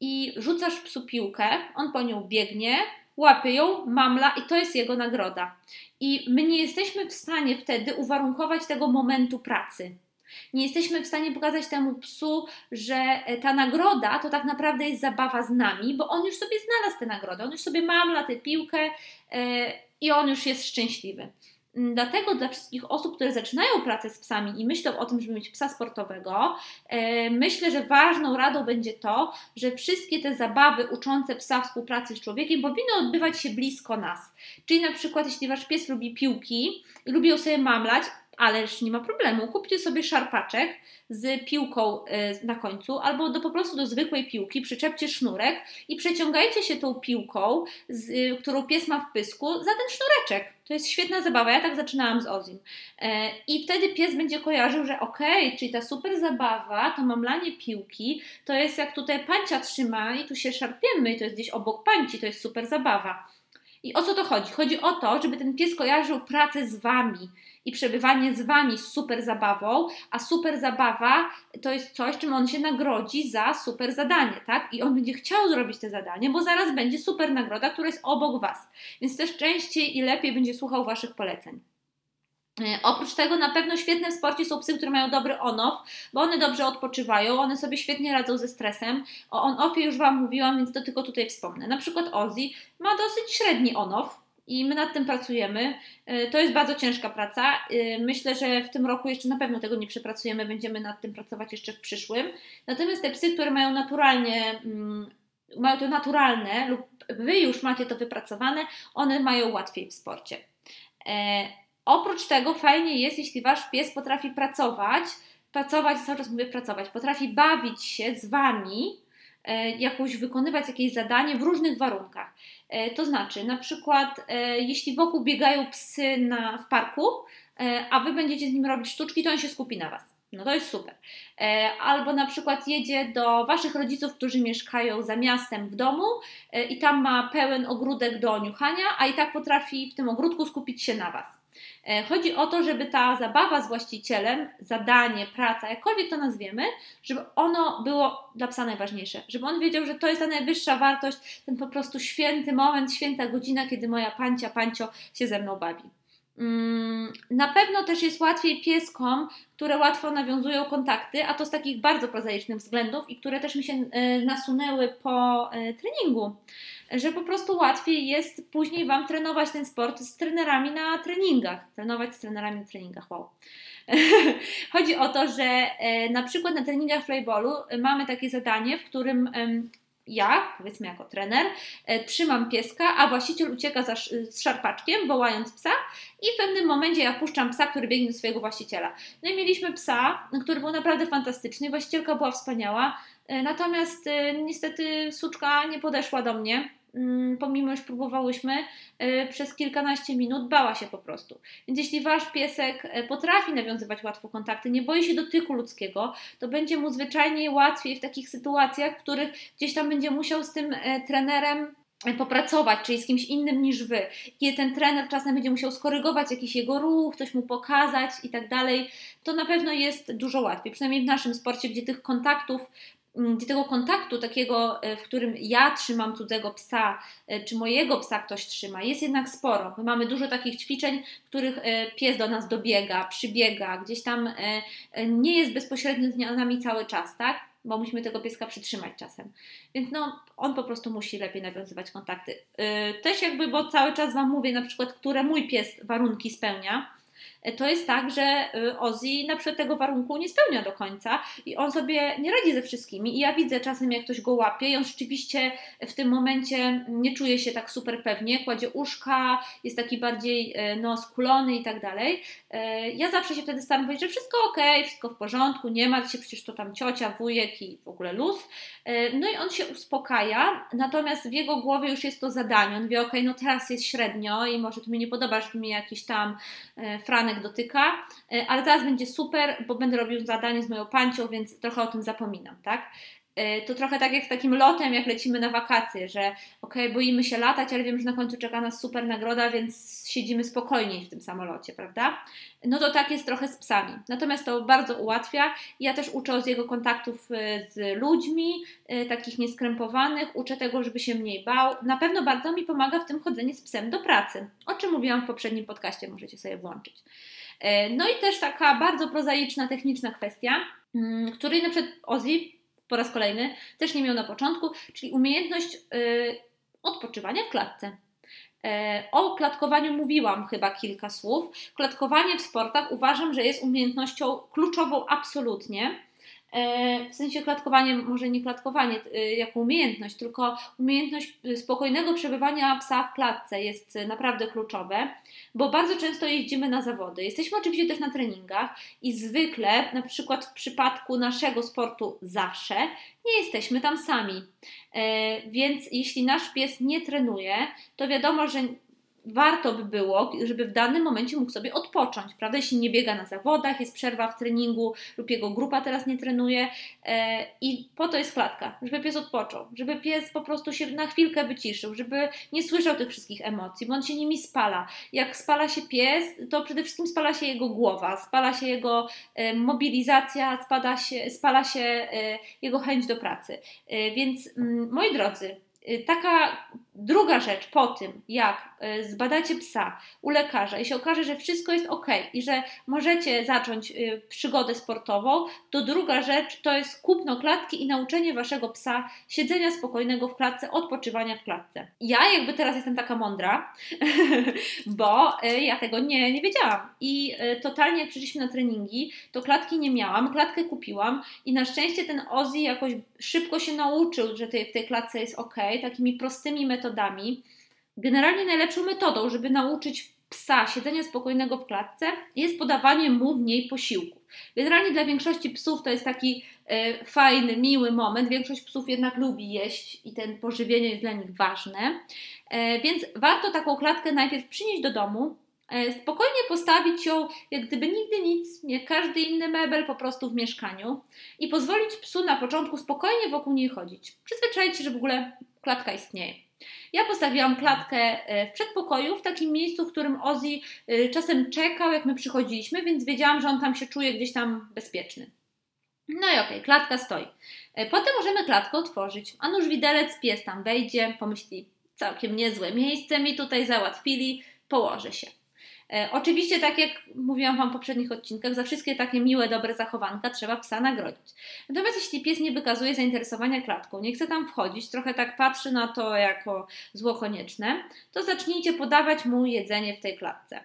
I rzucasz psu piłkę, on po nią biegnie, łapie ją, mamla i to jest jego nagroda. I my nie jesteśmy w stanie wtedy uwarunkować tego momentu pracy. Nie jesteśmy w stanie pokazać temu psu, że ta nagroda to tak naprawdę jest zabawa z nami, bo on już sobie znalazł tę nagrodę, on już sobie mamla tę piłkę i on już jest szczęśliwy. Dlatego dla wszystkich osób, które zaczynają pracę z psami i myślą o tym, żeby mieć psa sportowego, myślę, że ważną radą będzie to, że wszystkie te zabawy uczące psa współpracy z człowiekiem powinny odbywać się blisko nas. Czyli na przykład, jeśli wasz pies lubi piłki i lubi ją sobie mamlać, ależ nie ma problemu, kupcie sobie szarpaczek z piłką na końcu albo po prostu do zwykłej piłki, przyczepcie sznurek i przeciągajcie się tą piłką, którą pies ma w pysku, za ten sznureczek. To jest świetna zabawa, ja tak zaczynałam z Ozzym. I wtedy pies będzie kojarzył, że okej, czyli ta super zabawa, to mamlanie piłki, to jest jak tutaj pancia trzyma i tu się szarpiemy i to jest gdzieś obok pańci, to jest super zabawa. I o co to chodzi? Chodzi o to, żeby ten pies kojarzył pracę z Wami i przebywanie z Wami z super zabawą, a super zabawa to jest coś, czym on się nagrodzi za super zadanie, tak? I on będzie chciał zrobić te zadanie, bo zaraz będzie super nagroda, która jest obok Was, więc też częściej i lepiej będzie słuchał Waszych poleceń. Oprócz tego na pewno świetne w sporcie są psy, które mają dobry on-off, bo one dobrze odpoczywają, one sobie świetnie radzą ze stresem. O on-offie już Wam mówiłam, więc to tylko tutaj wspomnę. Na przykład Ozzy ma dosyć średni on-off i my nad tym pracujemy. To jest bardzo ciężka praca. Myślę, że w tym roku jeszcze na pewno tego nie przepracujemy, będziemy nad tym pracować jeszcze w przyszłym. Natomiast te psy, które mają naturalnie... mają to naturalne lub Wy już macie to wypracowane, one mają łatwiej w sporcie. Oprócz tego fajnie jest, jeśli Wasz pies potrafi pracować, potrafi bawić się z Wami, wykonywać jakieś zadanie w różnych warunkach. To znaczy, na przykład, jeśli wokół biegają psy w parku, a Wy będziecie z nim robić sztuczki, to on się skupi na Was. No to jest super. Albo na przykład jedzie do Waszych rodziców, którzy mieszkają za miastem w domu i tam ma pełen ogródek do oniuchania, a i tak potrafi w tym ogródku skupić się na Was. Chodzi o to, żeby ta zabawa z właścicielem, zadanie, praca, jakkolwiek to nazwiemy, żeby ono było dla psa najważniejsze, żeby on wiedział, że to jest ta najwyższa wartość, ten po prostu święty moment, święta godzina, kiedy moja pancio się ze mną bawi. Na pewno też jest łatwiej pieskom, które łatwo nawiązują kontakty, a to z takich bardzo prozaicznych względów i które też mi się nasunęły po treningu, że po prostu łatwiej jest później Wam trenować ten sport z trenerami na treningach. Wow. Chodzi o to, że na przykład na treningach playballu mamy takie zadanie, w którym ja, powiedzmy jako trener, trzymam pieska, a właściciel ucieka z szarpaczkiem, wołając psa i w pewnym momencie ja puszczam psa, który biegnie do swojego właściciela. No i mieliśmy psa, który był naprawdę fantastyczny, właścicielka była wspaniała, natomiast niestety suczka nie podeszła do mnie, pomimo już próbowałyśmy przez kilkanaście minut, bała się po prostu. Więc jeśli Wasz piesek potrafi nawiązywać łatwo kontakty, nie boi się dotyku ludzkiego, to będzie mu zwyczajnie łatwiej w takich sytuacjach, w których gdzieś tam będzie musiał z tym trenerem popracować, czyli z kimś innym niż Wy. Kiedy ten trener czasem będzie musiał skorygować jakiś jego ruch, coś mu pokazać i tak dalej, to na pewno jest dużo łatwiej. Przynajmniej w naszym sporcie, gdzie tych kontaktów gdzie tego kontaktu takiego, w którym ja trzymam cudzego psa, czy mojego psa ktoś trzyma, jest jednak sporo. My mamy dużo takich ćwiczeń, w których pies do nas dobiega, przybiega, gdzieś tam nie jest bezpośrednio z nami cały czas, tak? Bo musimy tego pieska przytrzymać czasem. Więc no, on po prostu musi lepiej nawiązywać kontakty. Też jakby, bo cały czas Wam mówię, na przykład, które mój pies warunki spełnia, to jest tak, że Ozzy na przykład tego warunku nie spełnia do końca i on sobie nie radzi ze wszystkimi i ja widzę czasem, jak ktoś go łapie i on rzeczywiście w tym momencie nie czuje się tak super pewnie, kładzie uszka, jest taki bardziej no, skulony i tak dalej. Ja zawsze się wtedy staram powiedzieć, że wszystko okej, wszystko w porządku, nie martw się, przecież to tam ciocia, wujek i w ogóle luz. No i on się uspokaja, natomiast w jego głowie już jest to zadanie, on wie okej, no teraz jest średnio i może to mi nie podoba, że mi jakiś tam Franek dotyka, ale teraz będzie super, bo będę robił zadanie z moją pancią, więc trochę o tym zapominam, tak? To trochę tak jak z takim lotem, jak lecimy na wakacje, że okej, boimy się latać, ale wiem, że na końcu czeka nas super nagroda, więc siedzimy spokojniej w tym samolocie, prawda? No to tak jest trochę z psami. Natomiast to bardzo ułatwia. Ja też uczę z jego kontaktów z ludźmi, takich nieskrępowanych, uczę tego, żeby się mniej bał. Na pewno bardzo mi pomaga w tym chodzenie z psem do pracy, o czym mówiłam w poprzednim podcaście, możecie sobie włączyć. No i też taka bardzo prozaiczna, techniczna kwestia, której na przykład Ozzy po raz kolejny też nie miał na początku, czyli umiejętność odpoczywania w klatce. O klatkowaniu mówiłam chyba kilka słów. Klatkowanie w sportach uważam, że jest umiejętnością kluczową absolutnie. W sensie klatkowanie, może nie klatkowanie jako umiejętność, tylko umiejętność spokojnego przebywania psa w klatce jest naprawdę kluczowe, bo bardzo często jeździmy na zawody, jesteśmy oczywiście też na treningach i zwykle, na przykład w przypadku naszego sportu zawsze, nie jesteśmy tam sami, więc jeśli nasz pies nie trenuje, to wiadomo, że warto by było, żeby w danym momencie mógł sobie odpocząć, prawda? Jeśli nie biega na zawodach, jest przerwa w treningu lub jego grupa teraz nie trenuje i po to jest klatka, żeby pies odpoczął, żeby pies po prostu się na chwilkę wyciszył, żeby nie słyszał tych wszystkich emocji, bo on się nimi spala. Jak spala się pies, to przede wszystkim spala się jego głowa, spala się jego mobilizacja, spala się jego chęć do pracy. Więc moi drodzy, taka druga rzecz po tym, jak zbadacie psa u lekarza i się okaże, że wszystko jest ok i że możecie zacząć przygodę sportową, to druga rzecz to jest kupno klatki i nauczenie waszego psa siedzenia spokojnego w klatce, odpoczywania w klatce. Ja jakby teraz jestem taka mądra, bo ja tego nie wiedziałam i totalnie jak przyszliśmy na treningi, to klatki nie miałam, klatkę kupiłam i na szczęście ten Ozzy jakoś szybko się nauczył, że w tej klatce jest ok, takimi prostymi metodami. Generalnie najlepszą metodą, żeby nauczyć psa siedzenia spokojnego w klatce, jest podawanie mu w niej posiłku. Generalnie dla większości psów to jest taki fajny, miły moment. Większość psów jednak lubi jeść i ten pożywienie jest dla nich ważne. Więc warto taką klatkę najpierw przynieść do domu, spokojnie postawić ją, jak gdyby nigdy nic, jak każdy inny mebel, po prostu w mieszkaniu i pozwolić psu na początku spokojnie wokół niej chodzić. Przyzwyczaić się, że w ogóle klatka istnieje. Ja postawiłam klatkę w przedpokoju, w takim miejscu, w którym Ozzy czasem czekał, jak my przychodziliśmy, więc wiedziałam, że on tam się czuje gdzieś tam bezpieczny. No i okej, klatka stoi. Potem możemy klatkę otworzyć, a nuż widelec, pies tam wejdzie, pomyśli, całkiem niezłe miejsce mi tutaj załatwili, położę się. Oczywiście, tak jak mówiłam Wam w poprzednich odcinkach, za wszystkie takie miłe, dobre zachowanka trzeba psa nagrodzić. Natomiast jeśli pies nie wykazuje zainteresowania klatką, nie chce tam wchodzić, trochę tak patrzy na to jako zło konieczne, to zacznijcie podawać mu jedzenie w tej klatce.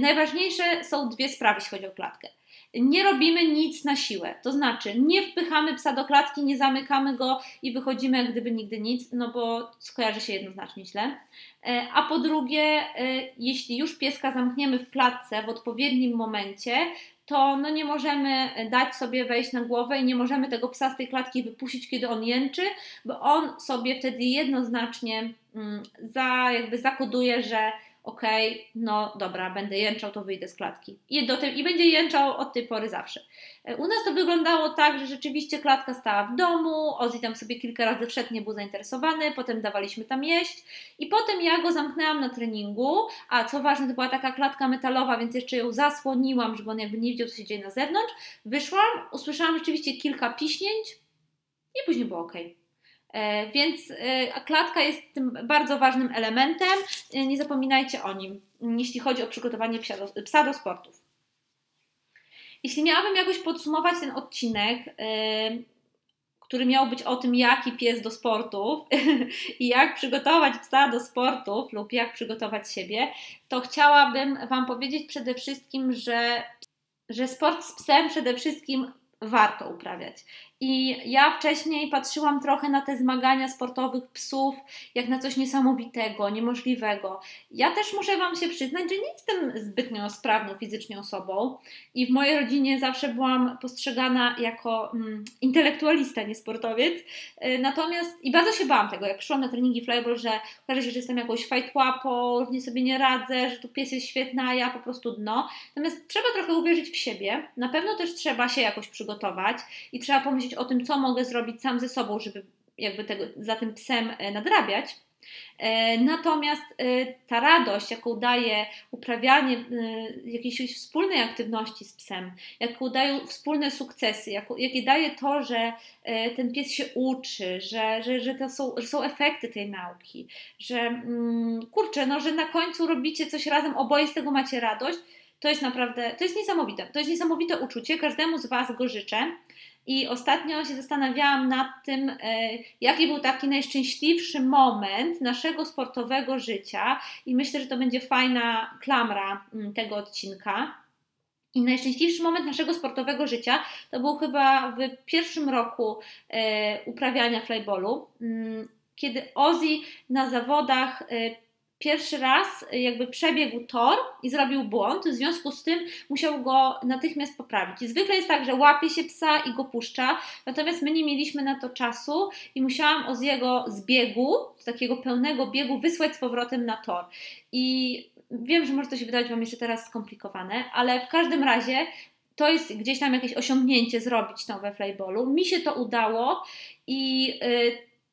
Najważniejsze są dwie sprawy, jeśli chodzi o klatkę. Nie robimy nic na siłę, to znaczy nie wpychamy psa do klatki, nie zamykamy go i wychodzimy jak gdyby nigdy nic, no bo skojarzy się jednoznacznie źle. A po drugie, jeśli już pieska zamkniemy w klatce w odpowiednim momencie, to no nie możemy dać sobie wejść na głowę i nie możemy tego psa z tej klatki wypuścić, kiedy on jęczy, bo on sobie wtedy jednoznacznie zakoduje, że okej, no dobra, będę jęczał, to wyjdę z klatki. I będzie jęczał od tej pory zawsze. U nas to wyglądało tak, że rzeczywiście klatka stała w domu, Ozzy tam sobie kilka razy wszedł, nie był zainteresowany, potem dawaliśmy tam jeść i potem ja go zamknęłam na treningu, a co ważne, to była taka klatka metalowa, więc jeszcze ją zasłoniłam, żeby on jakby nie widział, co się dzieje na zewnątrz. Wyszłam, usłyszałam rzeczywiście kilka piśnięć, i później było ok. Więc klatka jest tym bardzo ważnym elementem. Nie zapominajcie o nim, jeśli chodzi o przygotowanie psa do sportów. Jeśli miałabym jakoś podsumować ten odcinek, który miał być o tym, jaki pies do sportów i jak przygotować psa do sportów lub jak przygotować siebie, to chciałabym Wam powiedzieć przede wszystkim, że sport z psem przede wszystkim warto uprawiać. I ja wcześniej patrzyłam trochę na te zmagania sportowych psów jak na coś niesamowitego, niemożliwego. Ja też muszę Wam się przyznać, że nie jestem zbytnio sprawną fizycznie osobą i w mojej rodzinie zawsze byłam postrzegana jako intelektualista, nie sportowiec. Natomiast i bardzo się bałam tego, jak przyszłam na treningi flyball, że okaże się, że jestem jakąś fajtłapą, że sobie nie radzę, że tu pies jest świetny, a ja po prostu dno. Natomiast trzeba trochę uwierzyć w siebie, na pewno też trzeba się jakoś przygotować i trzeba pomyśleć o tym, co mogę zrobić sam ze sobą, żeby jakby tego, za tym psem nadrabiać. Natomiast ta radość, jaką daje uprawianie jakiejś wspólnej aktywności z psem, jaką dają wspólne sukcesy, jakie daje to, że ten pies się uczy, że są efekty tej nauki, że kurczę, no, że na końcu robicie coś razem, oboje z tego macie radość, to jest naprawdę, to jest niesamowite. To jest niesamowite uczucie, każdemu z Was go życzę. I ostatnio się zastanawiałam nad tym, jaki był taki najszczęśliwszy moment naszego sportowego życia i myślę, że to będzie fajna klamra tego odcinka. I najszczęśliwszy moment naszego sportowego życia to był chyba w pierwszym roku uprawiania flyballu, kiedy Ozzy na zawodach pierwszy raz jakby przebiegł tor i zrobił błąd, w związku z tym musiał go natychmiast poprawić. I zwykle jest tak, że łapie się psa i go puszcza, natomiast my nie mieliśmy na to czasu i musiałam Ozzy'ego z biegu, z takiego pełnego biegu wysłać z powrotem na tor. I wiem, że może to się wydawać Wam jeszcze teraz skomplikowane, ale w każdym razie to jest gdzieś tam jakieś osiągnięcie zrobić tam we flyballu. Mi się to udało i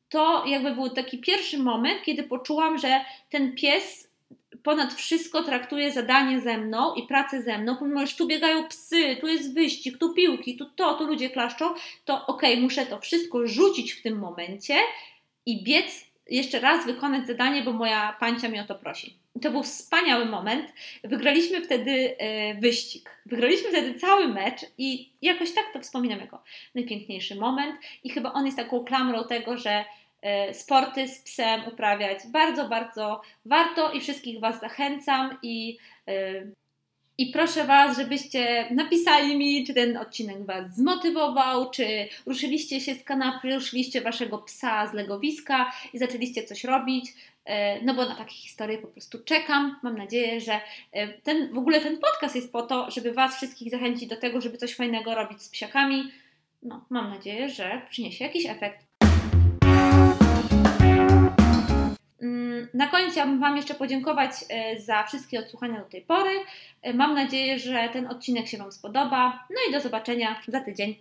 to jakby był taki pierwszy moment, kiedy poczułam, że ten pies ponad wszystko traktuje zadanie ze mną i pracę ze mną, pomimo, że tu biegają psy, tu jest wyścig, tu piłki, tu ludzie klaszczą, to okej, muszę to wszystko rzucić w tym momencie i biec jeszcze raz wykonać zadanie, bo moja pancia mnie o to prosi. I to był wspaniały moment. Wygraliśmy wtedy wyścig. Wygraliśmy wtedy cały mecz i jakoś tak to wspominam jako najpiękniejszy moment i chyba on jest taką klamrą tego, że sporty z psem uprawiać bardzo, bardzo warto i wszystkich Was zachęcam i proszę Was, żebyście napisali mi, czy ten odcinek Was zmotywował, czy ruszyliście się z kanapy, ruszyliście Waszego psa z legowiska i zaczęliście coś robić, no bo na takie historie po prostu czekam. Mam nadzieję, że w ogóle ten podcast jest po to, żeby Was wszystkich zachęcić do tego, żeby coś fajnego robić z psiakami. No, mam nadzieję, że przyniesie jakiś efekt. Na końcu chciałabym Wam jeszcze podziękować za wszystkie odsłuchania do tej pory. Mam nadzieję, że ten odcinek się Wam spodoba. No i do zobaczenia za tydzień.